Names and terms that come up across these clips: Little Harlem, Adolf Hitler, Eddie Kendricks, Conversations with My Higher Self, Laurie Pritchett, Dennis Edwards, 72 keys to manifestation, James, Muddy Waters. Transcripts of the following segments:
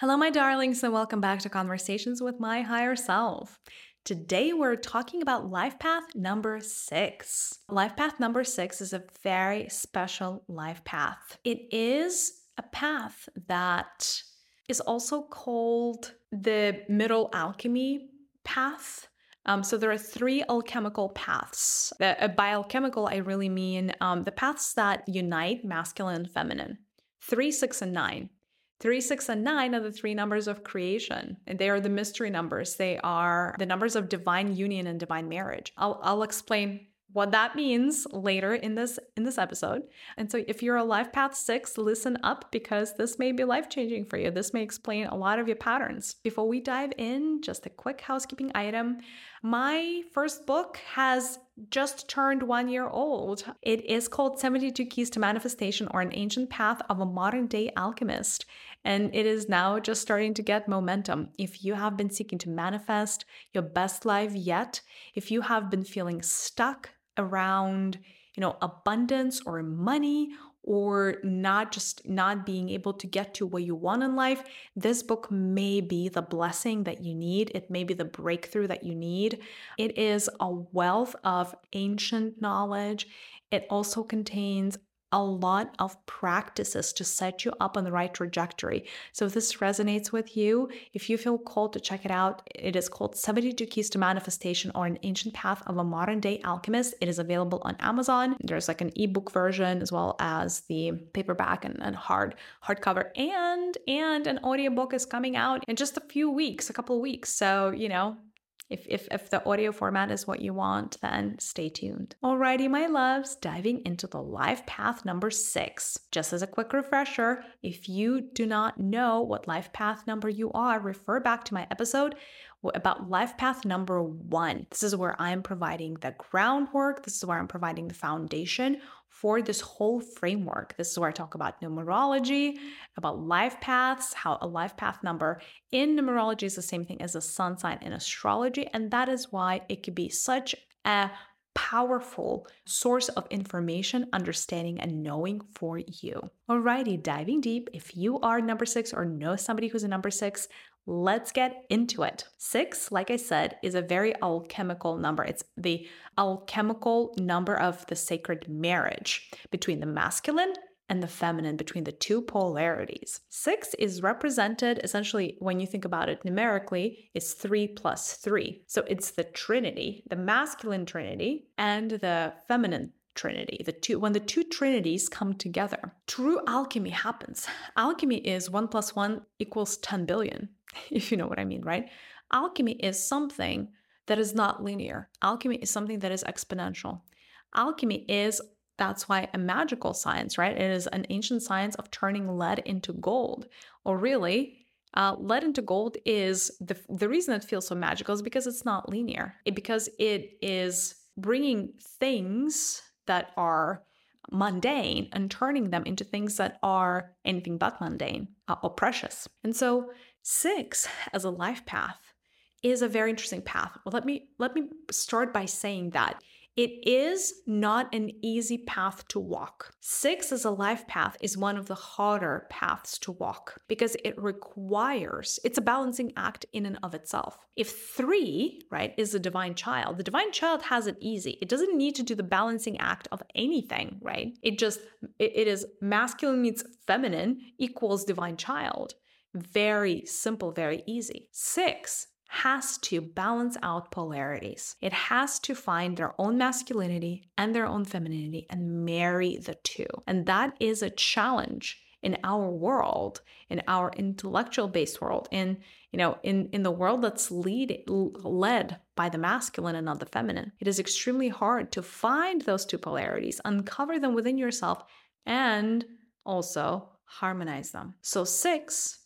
Hello, my darlings, and welcome back to Conversations with My Higher Self. Today, we're talking about life path number 6. Life path number 6 is a very special life path. It is a path that is also called the middle alchemy path. So there are 3 alchemical paths. By alchemical, I really mean the paths that unite masculine and feminine, 3, 6, and 9. 3, 6, and 9 are the 3 numbers of creation, and they are the mystery numbers. They are the numbers of divine union and divine marriage. I'll explain what that means later in this episode. And so if you're a life path 6, listen up, because this may be life-changing for you. This may explain a lot of your patterns. Before we dive in, just a quick housekeeping item. My first book has just turned 1 year old. It is called 72 Keys to Manifestation, or An Ancient Path of a Modern Day Alchemist. And it is now just starting to get momentum. If you have been seeking to manifest your best life yet, if you have been feeling stuck around, abundance or money, or not being able to get to what you want in life, this book may be the blessing that you need. It may be the breakthrough that you need. It is a wealth of ancient knowledge. It also contains a lot of practices to set you up on the right trajectory. So if this resonates with you, if you feel called to check it out, it is called 72 Keys to Manifestation, or An Ancient Path of a Modern Day Alchemist. It is available on Amazon. There's an ebook version as well as the paperback and hardcover. And an audiobook is coming out in just a couple of weeks. So, If the audio format is what you want, then stay tuned. Alrighty, my loves, diving into the life path number 6. Just as a quick refresher, if you do not know what life path number you are, refer back to my episode about life path number 1. This is where I'm providing the groundwork. This is where I'm providing the foundation for this whole framework. This is where I talk about numerology, about life paths, how a life path number in numerology is the same thing as a sun sign in astrology. And that is why it could be such a powerful source of information, understanding, and knowing for you. Alrighty, diving deep. If you are number 6 or know somebody who's a number 6, let's get into it. 6, like I said, is a very alchemical number. It's the alchemical number of the sacred marriage between the masculine and the feminine, between the two polarities. 6 is represented, essentially, when you think about it numerically, it's 3 plus 3. So it's the trinity, the masculine trinity and the feminine trinity, when the two trinities come together. True alchemy happens. Alchemy is 1 plus 1 equals 10 billion. If you know what I mean, right? Alchemy is something that is not linear. Alchemy is something that is exponential. That's why a magical science, right? It is an ancient science of turning lead into gold. Or really, lead into gold is the reason it feels so magical is because it's not linear. Because it is bringing things that are mundane and turning them into things that are anything but mundane or precious. And so 6 as a life path is a very interesting path. Well, let me start by saying that it is not an easy path to walk. 6 as a life path is one of the harder paths to walk because it's a balancing act in and of itself. If 3, right, is the divine child has it easy. It doesn't need to do the balancing act of anything, right? It is masculine meets feminine equals divine child. Very simple, very easy. 6 has to balance out polarities. It has to find their own masculinity and their own femininity and marry the two. And that is a challenge in our world, in our intellectual-based world, in the world that's led by the masculine and not the feminine. It is extremely hard to find those two polarities, uncover them within yourself, and also harmonize them. So 6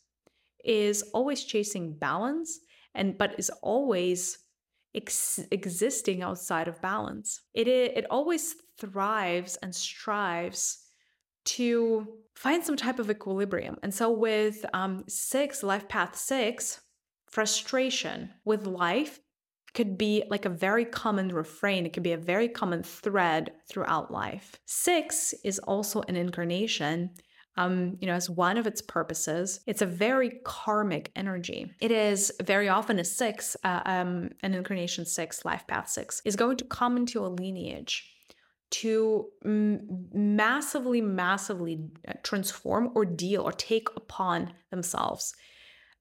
is always chasing balance, but is always existing outside of balance. It always thrives and strives to find some type of equilibrium. And so with life path 6, frustration with life could be like a very common refrain. It could be a very common thread throughout life. 6 is also an incarnation as one of its purposes. It's a very karmic energy. It is very often a six, an incarnation six, life path six, is going to come into a lineage to massively transform or deal or take upon themselves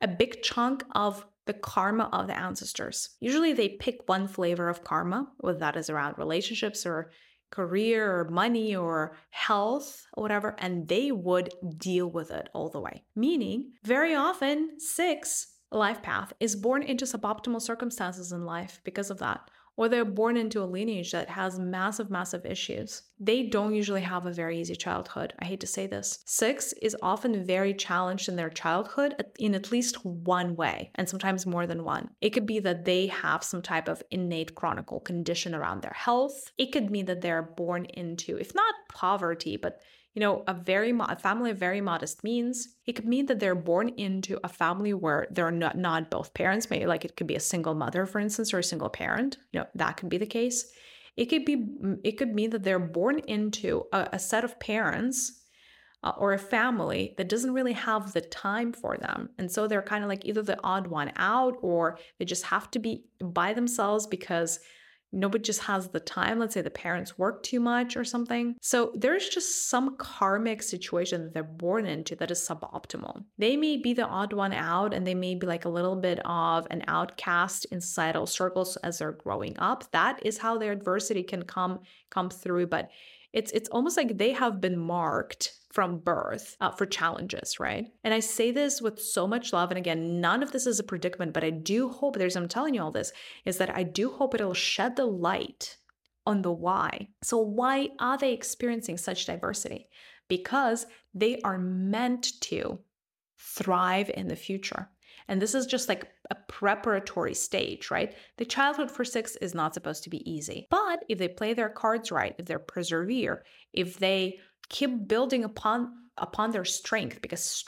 a big chunk of the karma of the ancestors. Usually they pick one flavor of karma, whether that is around relationships or career or money or health or whatever, and they would deal with it all the way. Meaning, very often, six, life path, is born into suboptimal circumstances in life because of that. Or they're born into a lineage that has massive issues. They don't usually have a very easy childhood. I hate to say this. Six is often very challenged in their childhood in at least one way, and sometimes more than one. It could be that they have some type of innate chronic condition around their health. It could mean that they're born into, if not poverty, but a family of very modest means. It could mean that they're born into a family where they're not both parents. Maybe it could be a single mother, for instance, or a single parent. That could be the case. It could mean that they're born into a set of parents or a family that doesn't really have the time for them. And so they're kind of either the odd one out, or they just have to be by themselves because nobody just has the time. Let's say the parents work too much or something. So there's just some karmic situation that they're born into that is suboptimal. They may be the odd one out, and they may be a little bit of an outcast in societal circles as they're growing up. That is how their adversity can come through. But it's almost like they have been marked from birth for challenges, right? And I say this with so much love. And again, none of this is a predicament, but I do hope I'm telling you all this, is that I do hope it'll shed the light on the why. So why are they experiencing such diversity? Because they are meant to thrive in the future. And this is just a preparatory stage, right? The childhood for six is not supposed to be easy, but if they play their cards right, if they persevere, if they keep building upon their strength, because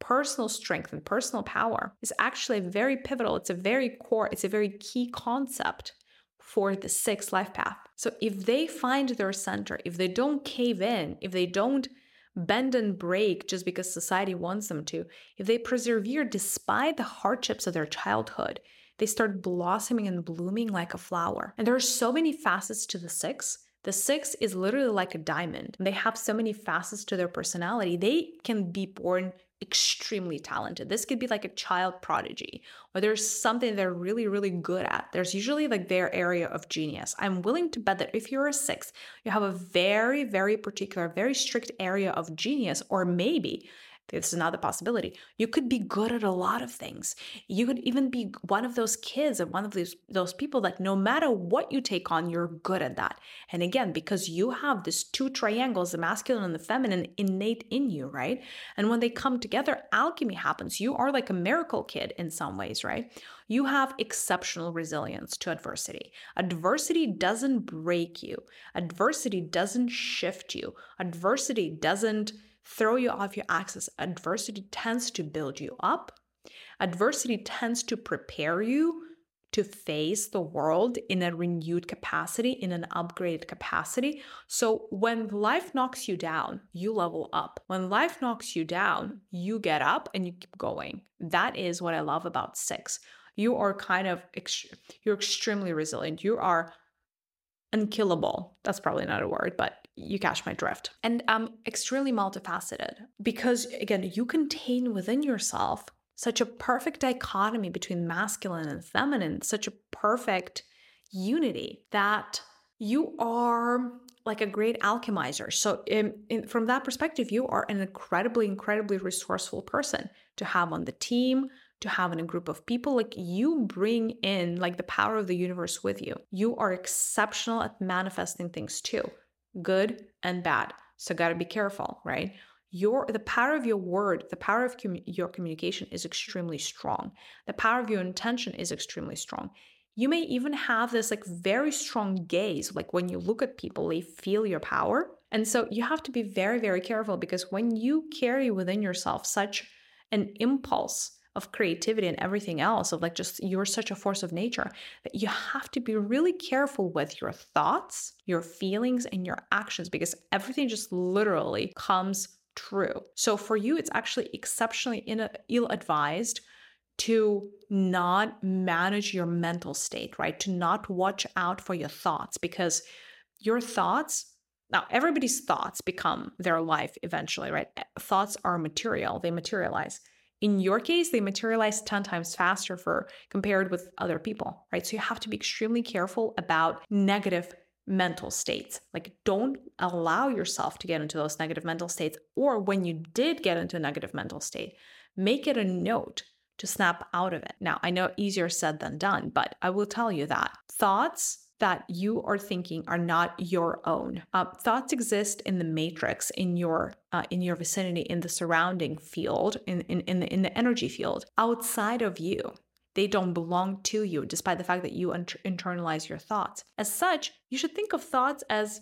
personal strength and personal power is actually very pivotal. It's a very core, it's a very key concept for the sixth life path. So if they find their center, if they don't cave in, if they don't bend and break just because society wants them to, if they persevere despite the hardships of their childhood, they start blossoming and blooming like a flower. And there are so many facets to the six. The six is literally like a diamond. They have so many facets to their personality. They can be born extremely talented. This could be like a child prodigy, or there's something they're really, really good at. There's usually their area of genius. I'm willing to bet that if you're a six, you have a very, very particular, very strict area of genius, or maybe, this is another possibility, you could be good at a lot of things. You could even be one of those kids and one of those people that no matter what you take on, you're good at that. And again, because you have these two triangles, the masculine and the feminine, innate in you, right? And when they come together, alchemy happens. You are like a miracle kid in some ways, right? You have exceptional resilience to adversity. Adversity doesn't break you. Adversity doesn't shift you. Adversity doesn't throw you off your axis. Adversity tends to build you up. Adversity tends to prepare you to face the world in a renewed capacity, in an upgraded capacity. So when life knocks you down, you level up. When life knocks you down, you get up and you keep going. That is what I love about six. You are you're extremely resilient. You are unkillable. That's probably not a word, but you catch my drift. And extremely multifaceted, because again, you contain within yourself such a perfect dichotomy between masculine and feminine, such a perfect unity, that you are like a great alchemizer. So from that perspective, you are an incredibly resourceful person to have on the team, to have in a group of people. You bring in the power of the universe with you. You are exceptional at manifesting things too. Good and bad. So gotta be careful, right? The power of your word, the power of your communication is extremely strong. The power of your intention is extremely strong. You may even have this very strong gaze. When you look at people, they feel your power. And so you have to be very, very careful, because when you carry within yourself such an impulse of creativity and everything else, you're such a force of nature, that you have to be really careful with your thoughts, your feelings, and your actions, because everything just literally comes true. So for you, it's actually exceptionally ill-advised to not manage your mental state, right? To not watch out for your thoughts, because your thoughts... Now, everybody's thoughts become their life eventually, right? Thoughts are material. They materialize. In your case, they materialize 10 times faster compared with other people, right? So you have to be extremely careful about negative mental states. Like, don't allow yourself to get into those negative mental states. Or when you did get into a negative mental state, make it a note to snap out of it. Now, I know easier said than done, but I will tell you that thoughts that you are thinking are not your own. Thoughts exist in the matrix, in your vicinity, in the surrounding field, in the energy field, outside of you. They don't belong to you, despite the fact that you internalize your thoughts. As such, you should think of thoughts as,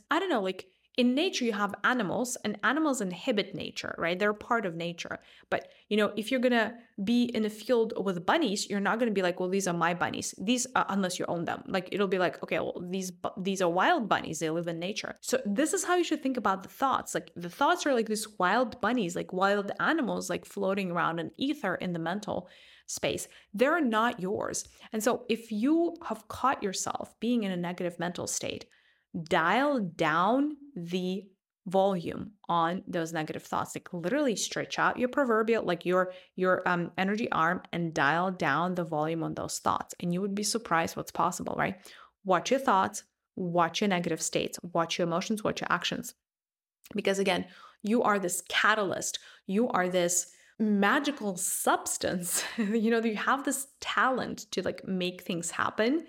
in nature, you have animals, and animals inhabit nature, right? They're part of nature. But, if you're going to be in a field with bunnies, you're not going to be like, well, these are my bunnies. These are, unless you own them. Like, it'll be like, okay, well, these are wild bunnies. They live in nature. So this is how you should think about the thoughts. Like, the thoughts are like these wild bunnies, like wild animals, like floating around in ether in the mental space. They're not yours. And so if you have caught yourself being in a negative mental state, dial down the volume on those negative thoughts. Like, literally stretch out your proverbial, like your energy arm, and dial down the volume on those thoughts. And you would be surprised what's possible, right? Watch your thoughts, watch your negative states, watch your emotions, watch your actions. Because again, you are this catalyst. You are this magical substance. You have this talent to make things happen.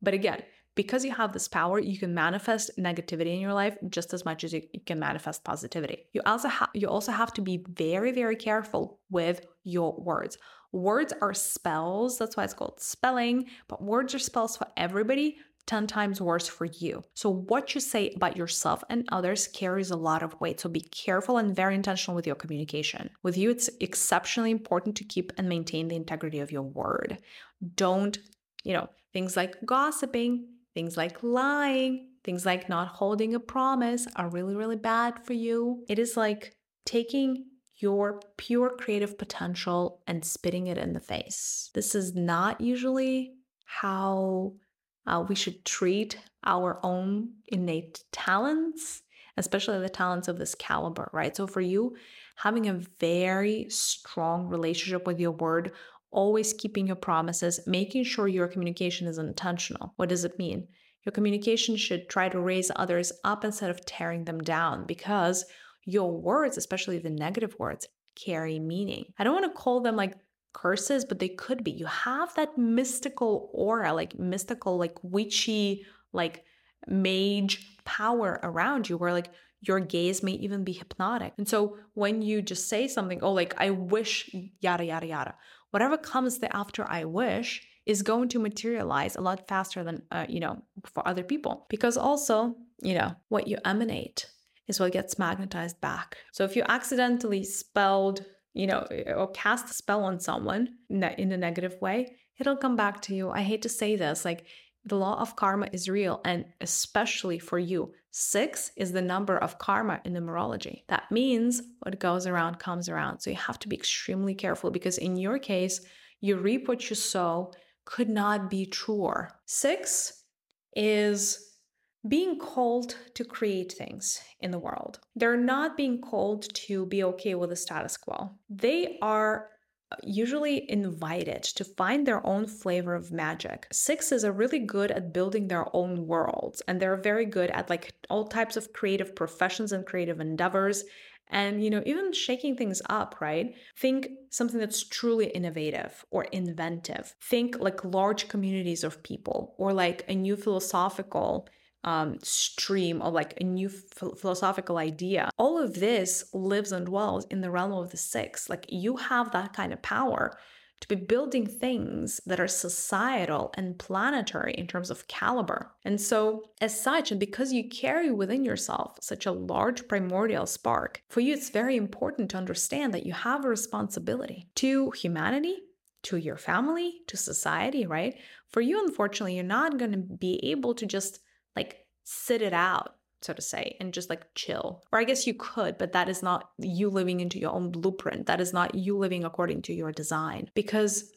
But again, because you have this power, you can manifest negativity in your life just as much as you can manifest positivity. You also have to be very, very careful with your words. Words are spells. That's why it's called spelling. But words are spells for everybody, 10 times worse for you. So what you say about yourself and others carries a lot of weight. So be careful and very intentional with your communication. With you, it's exceptionally important to keep and maintain the integrity of your word. Don't, things like gossiping, things like lying, things like not holding a promise are really, really bad for you. It is like taking your pure creative potential and spitting it in the face. This is not usually how we should treat our own innate talents, especially the talents of this caliber, right? So for you, having a very strong relationship with your word, always keeping your promises, making sure your communication is intentional. What does it mean? Your communication should try to raise others up instead of tearing them down, because your words, especially the negative words, carry meaning. I don't want to call them like curses, but they could be. You have that mystical aura, like mystical, like witchy, like mage power around you, where like your gaze may even be hypnotic. And so when you just say something, oh, like, I wish, yada, yada, yada, whatever comes after I wish is going to materialize a lot faster than, for other people. Because also, what you emanate is what gets magnetized back. So if you accidentally spelled, or cast a spell on someone in a negative way, it'll come back to you. I hate to say this, the law of karma is real, and especially for you. 6 is the number of karma in numerology. That means what goes around comes around. So you have to be extremely careful, because in your case, you reap what you sow could not be truer. 6 is being called to create things in the world. They're not being called to be okay with the status quo. They are usually invited to find their own flavor of magic. 6s are really good at building their own worlds, and they're very good at all types of creative professions and creative endeavors, and even shaking things up, right? Think something that's truly innovative or inventive. Think large communities of people, or a new philosophical stream, or a new philosophical idea. All of this lives and dwells in the realm of the 6. You have that kind of power to be building things that are societal and planetary in terms of caliber. And so as such, and because you carry within yourself such a large primordial spark, for you, it's very important to understand that you have a responsibility to humanity, to your family, to society, right? For you, unfortunately, you're not going to be able to just sit it out, so to say, and just like chill. Or I guess you could, but that is not you living into your own blueprint. That is not you living according to your design, because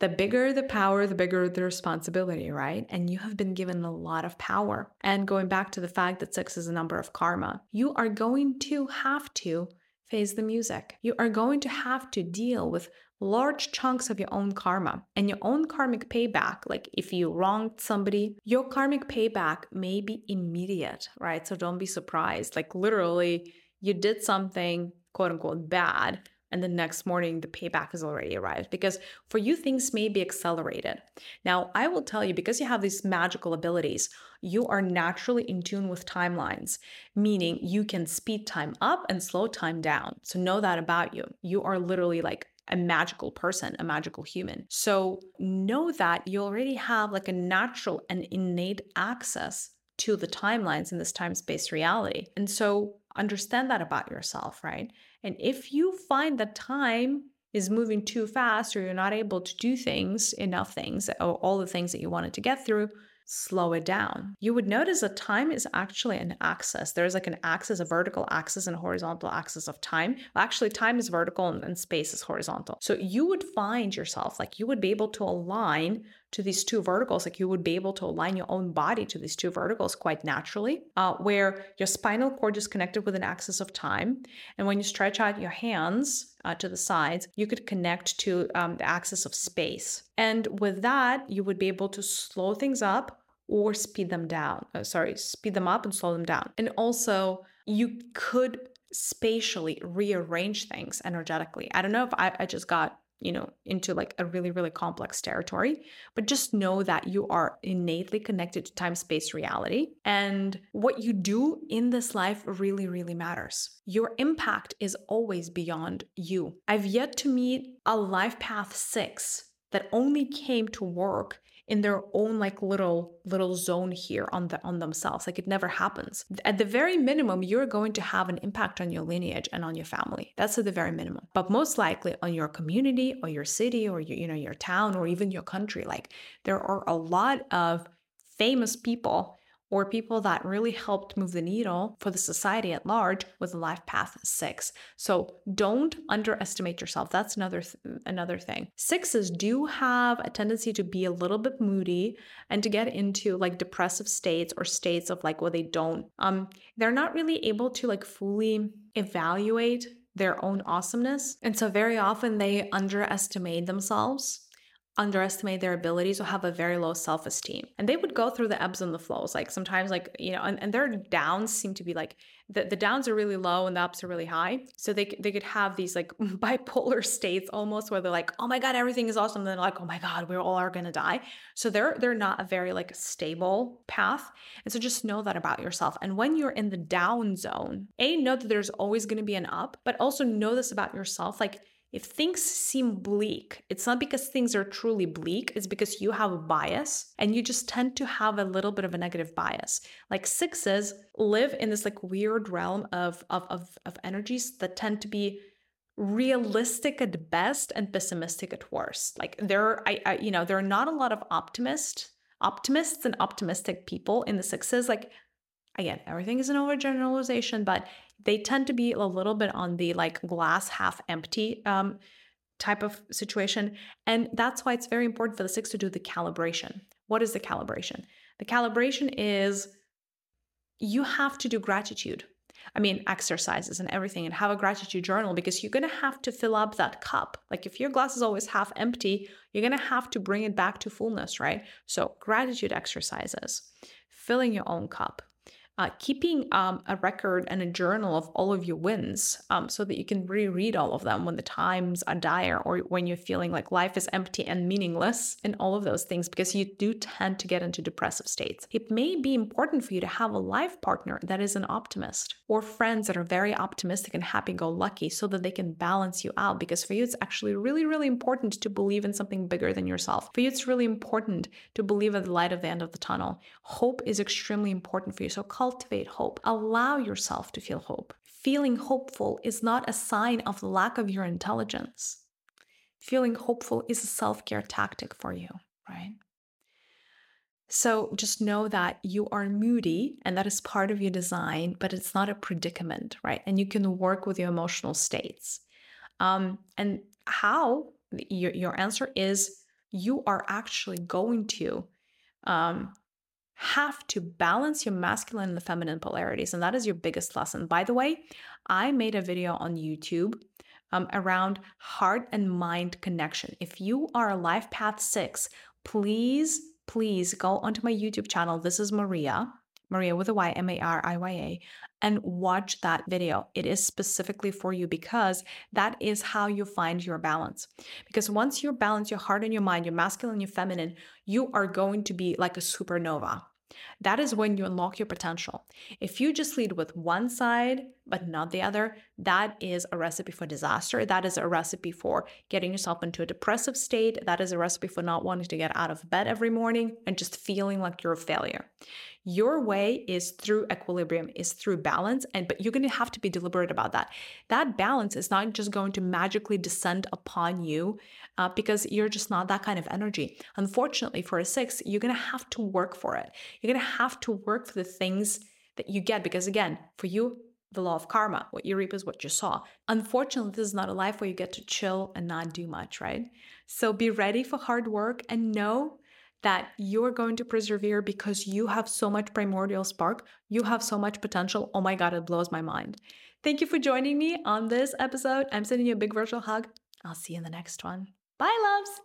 the bigger the power, the bigger the responsibility, right? And you have been given a lot of power. And going back to the fact that 6 is a number of karma, you are going to have to face the music. You are going to have to deal with large chunks of your own karma and your own karmic payback. Like if you wronged somebody, your karmic payback may be immediate, right? So don't be surprised. Like literally, you did something, quote unquote, bad, and the next morning, the payback has already arrived, because for you, things may be accelerated. Now, I will tell you, because you have these magical abilities, you are naturally in tune with timelines, meaning you can speed time up and slow time down. So know that about you. You are literally like a magical person, a magical human. So know that you already have like a natural and innate access to the timelines in this time-space reality. And so understand that about yourself, right? And if you find that time is moving too fast, or you're not able to do things, enough things, or all the things that you wanted to get through, slow it down. You would notice that time is actually an axis. There's like an axis, a vertical axis and a horizontal axis of time. Well, actually, time is vertical and space is horizontal. So you would find yourself, like you would be able to align to these two verticals, like you would be able to align your own body to these two verticals quite naturally, where your spinal cord is connected with an axis of time. And when you stretch out your hands to the sides, you could connect to the axis of space. And with that, you would be able to slow things up or speed them up and slow them down. And also you could spatially rearrange things energetically. I don't know if I just got into like a really, really complex territory, but just know that you are innately connected to time-space reality. And what you do in this life really, really matters. Your impact is always beyond you. I've yet to meet a life path 6 that only came to work in their own like little zone here on themselves. Like it never happens. At the very minimum, you're going to have an impact on your lineage and on your family. That's at the very minimum. But most likely on your community or your city or your town or even your country. Like there are a lot of famous people or people that really helped move the needle for the society at large with Life Path 6. So don't underestimate yourself. That's another thing. 6s do have a tendency to be a little bit moody and to get into like depressive states or states of like where they don't, they're not really able to like fully evaluate their own awesomeness. And so very often they underestimate themselves, underestimate their abilities, or have a very low self-esteem. And they would go through the ebbs and the flows. Like sometimes like, and their downs seem to be like, the downs are really low and the ups are really high. So they could have these like bipolar states almost where they're like, oh my God, everything is awesome. And then like, oh my God, we all are going to die. So they're not a very like stable path. And so just know that about yourself. And when you're in the down zone, know that there's always going to be an up, but also know this about yourself. Like, if things seem bleak, it's not because things are truly bleak, it's because you have a bias and you just tend to have a little bit of a negative bias. Like 6s live in this like weird realm of energies that tend to be realistic at best and pessimistic at worst. Like there are not a lot of optimists and optimistic people in the 6s. Like again, everything is an overgeneralization, but they tend to be a little bit on the like glass half empty type of situation. And that's why it's very important for the 6 to do the calibration. What is the calibration? The calibration is you have to do gratitude. I mean, exercises and everything, and have a gratitude journal, because you're going to have to fill up that cup. Like if your glass is always half empty, you're going to have to bring it back to fullness, right? So gratitude exercises, filling your own cup. Keeping a record and a journal of all of your wins so that you can reread all of them when the times are dire or when you're feeling like life is empty and meaningless and all of those things, because you do tend to get into depressive states. It may be important for you to have a life partner that is an optimist or friends that are very optimistic and happy-go-lucky so that they can balance you out, because for you, it's actually really, really important to believe in something bigger than yourself. For you, it's really important to believe in the light at the end of the tunnel. Hope is extremely important for you. So cultivate hope. Allow yourself to feel hope. Feeling hopeful is not a sign of lack of your intelligence. Feeling hopeful is a self-care tactic for you, right? So just know that you are moody and that is part of your design, but it's not a predicament, right? And you can work with your emotional states. And how your answer is you are actually going to have to balance your masculine and the feminine polarities. And that is your biggest lesson. By the way, I made a video on YouTube around heart and mind connection. If you are a Life Path 6, please go onto my YouTube channel. This is Maria with a Y, M-A-R-I-Y-A, and watch that video. It is specifically for you because that is how you find your balance. Because once you're balanced, your heart and your mind, your masculine and your feminine, you are going to be like a supernova. That is when you unlock your potential. If you just lead with one side, but not the other, that is a recipe for disaster. That is a recipe for getting yourself into a depressive state. That is a recipe for not wanting to get out of bed every morning and just feeling like you're a failure. Your way is through equilibrium, is through balance, but you're going to have to be deliberate about that. That balance is not just going to magically descend upon you because you're just not that kind of energy. Unfortunately, for a 6, you're going to have to work for it. You're going to have to work for the things that you get because, again, for you, the law of karma, what you reap is what you sow. Unfortunately, this is not a life where you get to chill and not do much, right? So be ready for hard work and know that you're going to persevere because you have so much primordial spark. You have so much potential. Oh my God, it blows my mind. Thank you for joining me on this episode. I'm sending you a big virtual hug. I'll see you in the next one. Bye, loves.